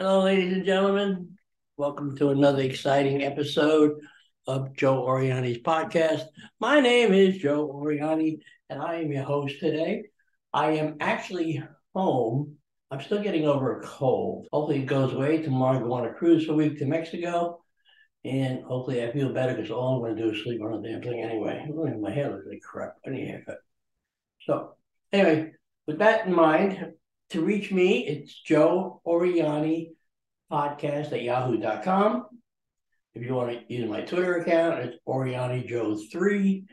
Hello, ladies and gentlemen. Welcome to another exciting episode of Joe Oriani's podcast. My name is Joe Oriani, and I am your host today. I am actually home. I'm still getting over a cold. Hopefully it goes away. Tomorrow I go on a cruise for a week to Mexico, and hopefully I feel better because all I'm going to do is sleep on the damn thing anyway. My hair looks like crap. I need a haircut. So anyway, with that in mind, to reach me, it's Joe Oriani podcast at yahoo.com. If you want to use my Twitter account, it's OrianiJoe3.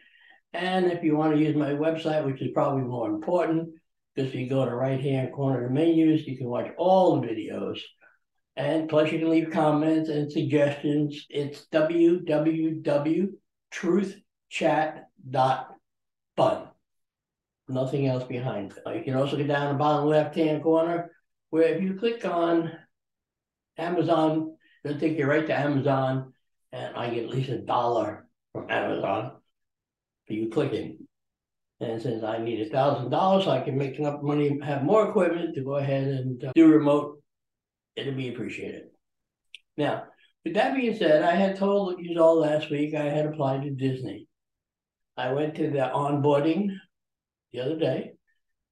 And if you want to use my website, which is probably more important, because if you go to the right-hand corner of the menus, you can watch all the videos. And plus, you can leave comments and suggestions. It's www.truthchat.fun. Nothing else behind it. You can also get down the bottom left-hand corner, where if you click on Amazon, it'll take you right to Amazon, and I get at least $1 from Amazon for you clicking. And since I need $1,000 so I can make enough money and have more equipment to go ahead and do remote, it'll be appreciated. Now, with that being said, I had told you all last week I had applied to Disney. I went to the onboarding the other day,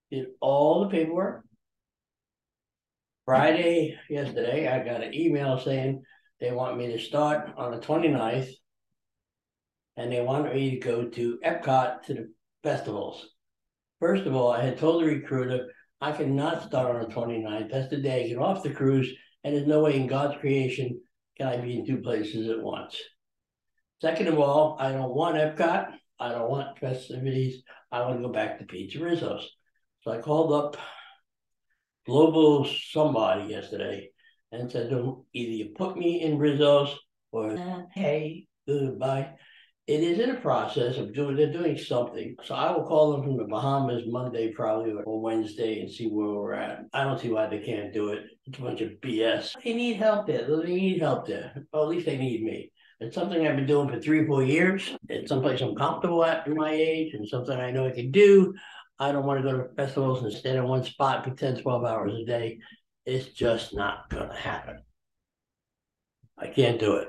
did all the paperwork. Yesterday, I got an email saying they want me to start on the 29th, and they want me to go to Epcot to the festivals. First of all, I had told the recruiter, I cannot start on the 29th. That's the day I get off the cruise, and there's no way in God's creation can I be in two places at once. Second of all, I don't want Epcot. I don't want festivities. I want to go back to Pizza Rizzo's. So I called up global somebody yesterday and said, either you put me in Rizzo's or hey, goodbye. It is in a process of they're doing something. So I will call them from the Bahamas Monday probably or Wednesday and see where we're at. I don't see why they can't do it. It's a bunch of BS. They need help there. Or at least they need me. It's something I've been doing for 3 or 4 years. It's someplace I'm comfortable at in my age and something I know I can do. I don't want to go to festivals and stand in one spot for 10, 12 hours a day. It's just not going to happen. I can't do it.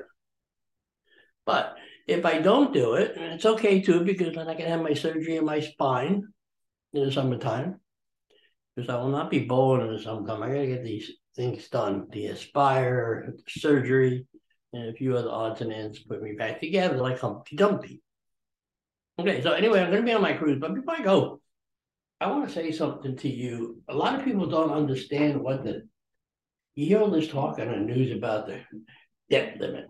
But if I don't do it, it's okay too, because then I can have my surgery in my spine in the summertime. Because I will not be bowling in the summertime. I got to get these things done. The Aspire, the surgery, and a few other odds and ends put me back together like Humpty Dumpty. Okay, so anyway, I'm going to be on my cruise, but before I go, I want to say something to you. A lot of people don't understand you hear all this talk on the news about the debt limit.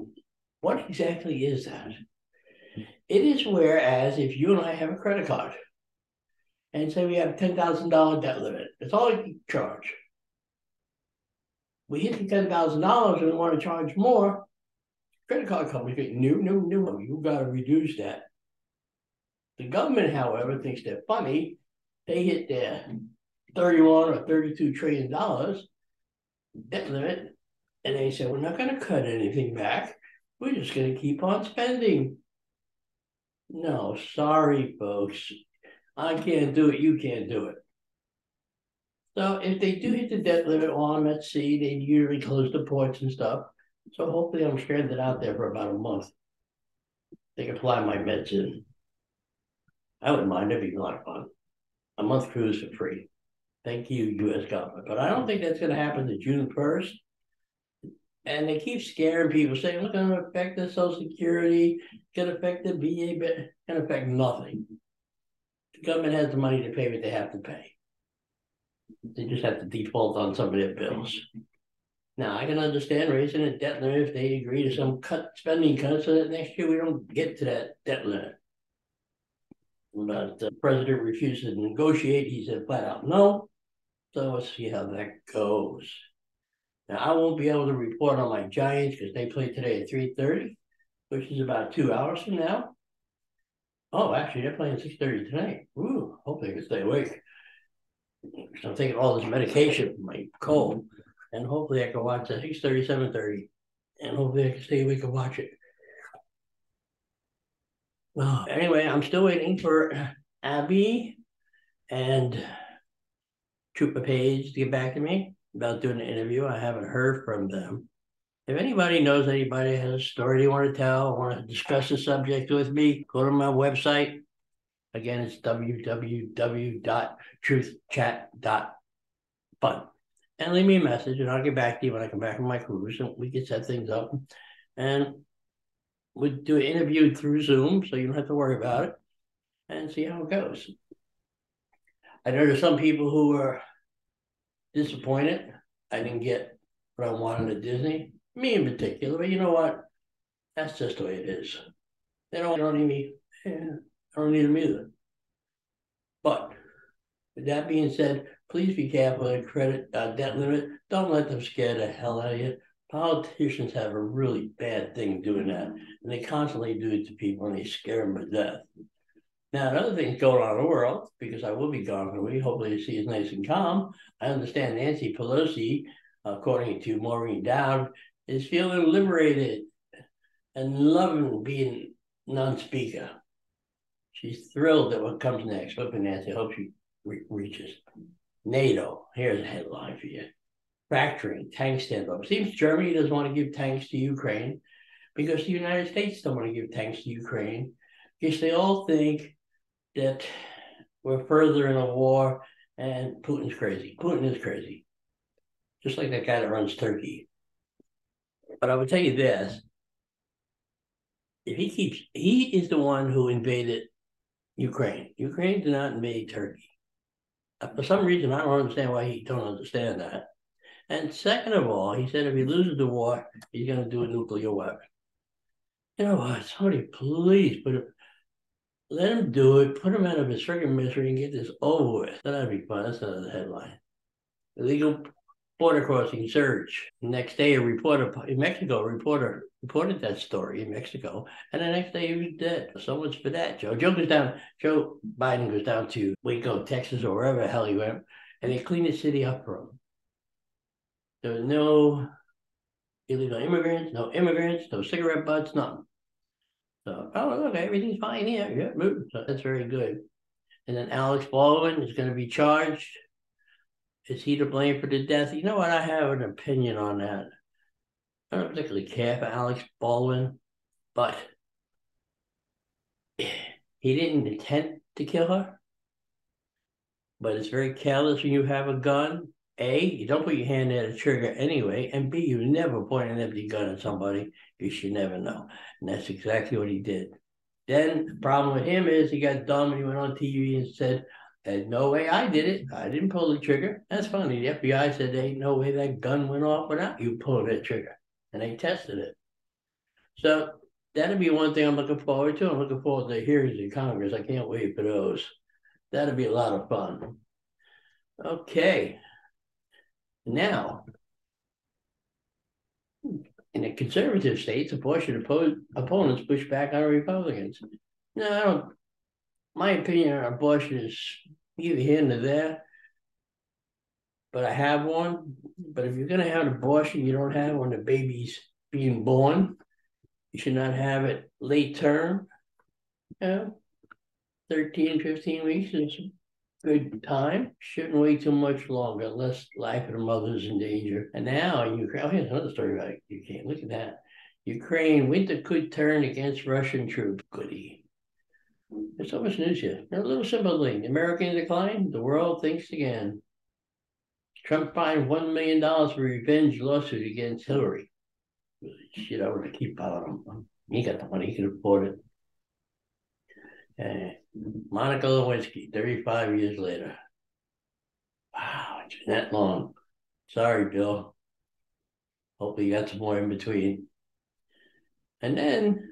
What exactly is that? It is whereas if you and I have a credit card and say we have a $10,000 debt limit, that's all you charge. We hit the $10,000 and we want to charge more. Credit card companies get new. You've got to reduce that. The government, however, thinks they're funny. They hit their $31 or $32 trillion debt limit, and they say, we're not going to cut anything back. We're just going to keep on spending. No, sorry, folks. I can't do it. You can't do it. So if they do hit the debt limit while I'm at sea, they usually close the ports and stuff. So hopefully I'm stranded out there for about a month. They can fly my meds in. I wouldn't mind. It'd be a lot of fun. A month cruise for free. Thank you, U.S. government. But I don't think that's going to happen to June 1st. And they keep scaring people, saying, it's going to affect the Social Security, it's going to affect the VA, but it's going to affect nothing. The government has the money to pay what they have to pay. They just have to default on some of their bills. Now, I can understand raising a debt limit if they agree to some spending cuts so that next year we don't get to that debt limit. But the president refused to negotiate. He said flat out no. So let's see how that goes. Now, I won't be able to report on my Giants because they play today at 3:30, which is about 2 hours from now. Oh, actually, they're playing 6:30 tonight. Ooh, hope they can stay awake. I'm taking all this medication for my cold. And hopefully I can watch that 6:30, 7:30. And hopefully I can stay awake and watch it. Oh, anyway, I'm still waiting for Abby and Trooper Page to get back to me. about doing an interview. I haven't heard from them. If anybody knows anybody has a story they want to tell, want to discuss the subject with me, go to my website. Again, it's www.truthchat.fun. And leave me a message, and I'll get back to you when I come back from my cruise, and we can set things up. And we'll do an interview through Zoom, so you don't have to worry about it, and see how it goes. I know there's some people who are disappointed I didn't get what I wanted at Disney, me in particular, but you know what? That's just the way it is. They don't need me. I don't need them either. But with that being said, please be careful of the credit debt limit. Don't let them scare the hell out of you. Politicians have a really bad thing doing that, and they constantly do it to people, and they scare them to death. Now, another thing's going on in the world, because I will be gone for a week. Hopefully, the sea is nice and calm. I understand Nancy Pelosi, according to Maureen Dowd, is feeling liberated and loving being non-speaker. She's thrilled at what comes next. Hopefully, Nancy, I hope she reaches. NATO, here's a headline for you. Fracturing, tank stand-up. Seems Germany doesn't want to give tanks to Ukraine because the United States don't want to give tanks to Ukraine because they all think that we're further in a war and Putin's crazy. Putin is crazy. Just like that guy that runs Turkey. But I will tell you this. If he is the one who invaded Ukraine. Ukraine did not invade Turkey. For some reason, I don't understand why he don't understand that. And second of all, he said if he loses the war, he's going to do a nuclear weapon. You know what? Somebody please let him do it. Put him out of his friggin' misery and get this over with. That'd be fun. That's another headline. Illegal border crossing surge. The next day, a reporter in Mexico reported that story in Mexico, and the next day he was dead. So much for that, Joe. Joe Biden goes down to Waco, Texas, or wherever the hell he went, and they clean the city up for him. There was no illegal immigrants, no cigarette butts, nothing. So, oh, look, everything's fine here. Yeah, so that's very good. And then Alec Baldwin is going to be charged. Is he to blame for the death? You know what? I have an opinion on that. I don't particularly care for Alec Baldwin, but he didn't intend to kill her. But it's very careless when you have a gun. A, you don't put your hand at a trigger anyway, and B, you never point an empty gun at somebody. You should never know. And that's exactly what he did. Then the problem with him is he got dumb and he went on TV and said, there's no way I did it. I didn't pull the trigger. That's funny. The FBI said there ain't no way that gun went off without you pulling that trigger. And they tested it. So that'll be one thing I'm looking forward to. I'm looking forward to the hearings in Congress. I can't wait for those. That'll be a lot of fun. Okay. Now, in the conservative states, abortion opponents push back on Republicans. No, I don't. My opinion on abortion is either here nor there, but I have one. But if you're going to have an abortion, you don't have when the baby's being born. You should not have it late term. You know, 13, 15 weeks is a good time. Shouldn't wait too much longer, unless life of the mother is in danger. And now in Ukraine, oh, here's another story about Ukraine. Look at that. Ukraine, winter could turn against Russian troops. Goody. There's so much news here. A little simple thing. America in decline, the world thinks again. Trump fined $1 million for revenge lawsuit against Hillary. Shit, I want to keep following him. He got the money, he can afford it. And Monica Lewinsky, 35 years later. Wow, it's been that long. Sorry, Bill. Hopefully you got some more in between. And then,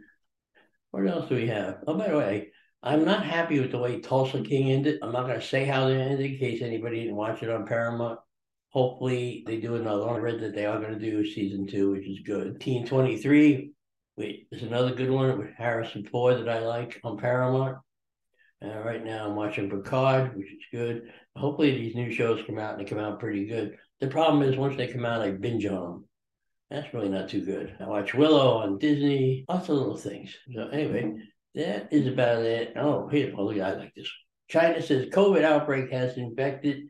what else do we have? Oh, by the way, I'm not happy with the way Tulsa King ended. I'm not going to say how they ended in case anybody didn't watch it on Paramount. Hopefully, they do another one. I read that they are going to do season 2, which is good. 1923, which is another good one with Harrison Ford that I like on Paramount. And right now, I'm watching Picard, which is good. Hopefully, these new shows come out and they come out pretty good. The problem is, once they come out, I binge on them. That's really not too good. I watch Willow on Disney, lots of little things. So anyway, that is about it. Oh, here, well, look, I like this. China says COVID outbreak has infected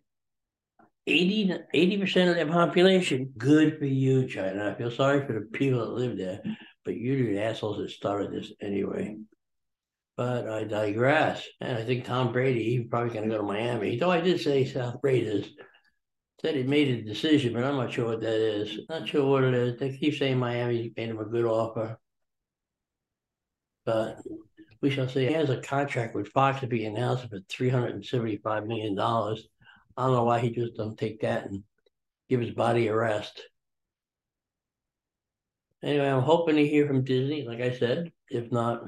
80% of their population. Good for you, China. I feel sorry for the people that live there, but you're the assholes that started this anyway. But I digress. And I think Tom Brady, he's probably going to go to Miami. Though I did say South Raiders said he made a decision, but I'm not sure what that is. Not sure what it is. They keep saying Miami made him a good offer. But we shall see. He has a contract with Fox to be announced for $375 million. I don't know why he just don't take that and give his body a rest. Anyway, I'm hoping to hear from Disney, like I said. If not,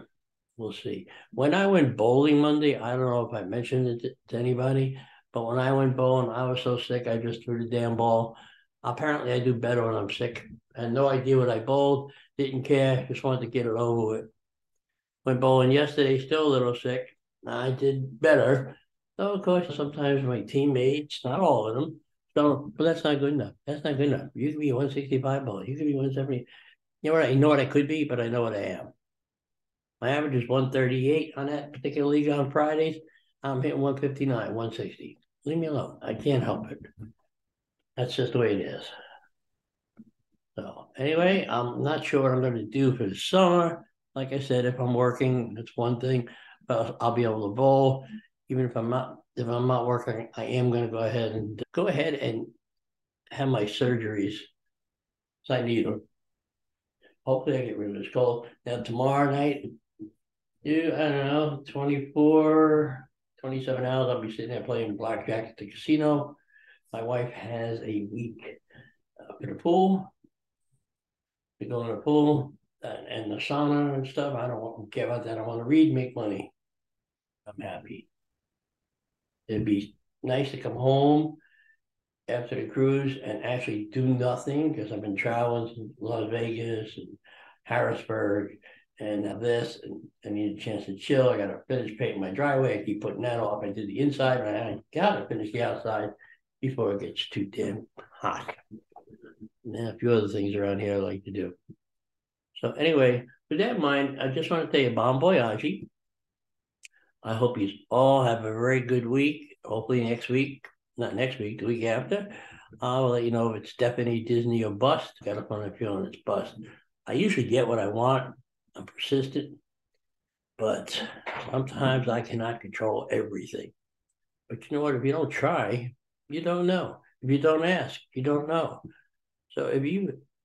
we'll see. When I went bowling Monday, I don't know if I mentioned it to anybody, but when I went bowling, I was so sick, I just threw the damn ball. Apparently, I do better when I'm sick. I had no idea what I bowled. Didn't care. Just wanted to get it over with. Went bowling yesterday, still a little sick. I did better. So, of course, sometimes my teammates, not all of them, don't, but that's not good enough. That's not good enough. You could be a 165 bowler. You could be 170. You know what? I know what I could be, but I know what I am. My average is 138 on that particular league on Fridays. I'm hitting 159, 160. Leave me alone. I can't help it. That's just the way it is. So, anyway, I'm not sure what I'm going to do for the summer. Like I said, if I'm working, that's one thing. But I'll be able to bowl. Even if I'm not working, I am going to go ahead and have my surgeries. So I need them. Hopefully, I get rid of this cold. Now tomorrow night, I don't know, 24, 27 hours. I'll be sitting there playing blackjack at the casino. My wife has a week for the pool. We go to the pool and the sauna and stuff. I don't care about that. I want to read, make money. I'm happy. It'd be nice to come home after the cruise and actually do nothing, because I've been traveling to Las Vegas and Harrisburg and this, and I need a chance to chill. I got to finish painting my driveway. I keep putting that off. I did the inside, and I got to finish the outside before it gets too damn hot. And a few other things around here I like to do. So anyway, with that in mind, I just want to tell you, bon voyage. I hope you all have a very good week. Hopefully next week, not next week, the week after, I'll let you know if it's Stephanie, Disney, or bust. Got a funny feeling it's bust. I usually get what I want. I'm persistent, but sometimes I cannot control everything. But you know what? If you don't try, you don't know. If you don't ask, you don't know. So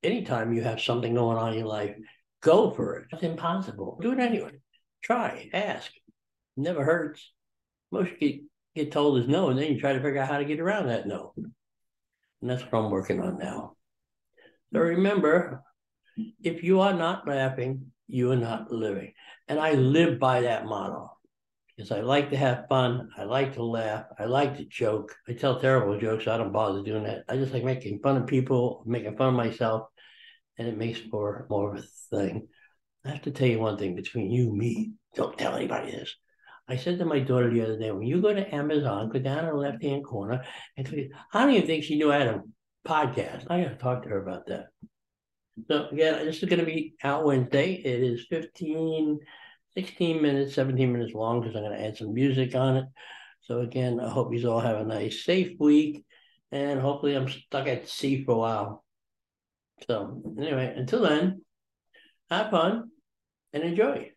anytime you have something going on in your life, go for it. It's impossible. Do it anyway. Try, ask. Never hurts. Most you get told is no, and then you try to figure out how to get around that no. And that's what I'm working on now. So remember, if you are not laughing, you are not living. And I live by that motto, because I like to have fun. I like to laugh. I like to joke. I tell terrible jokes. So I don't bother doing that. I just like making fun of people, making fun of myself, and it makes for more of a thing. I have to tell you one thing between you and me. Don't tell anybody this. I said to my daughter the other day, when you go to Amazon, go down in the left-hand corner, and click. I don't even think she knew I had a podcast. I got to talk to her about that. So, again, this is going to be out Wednesday. It is 17 minutes long, because I'm going to add some music on it. So, again, I hope you all have a nice, safe week, and hopefully I'm stuck at sea for a while. So, anyway, until then, have fun and enjoy.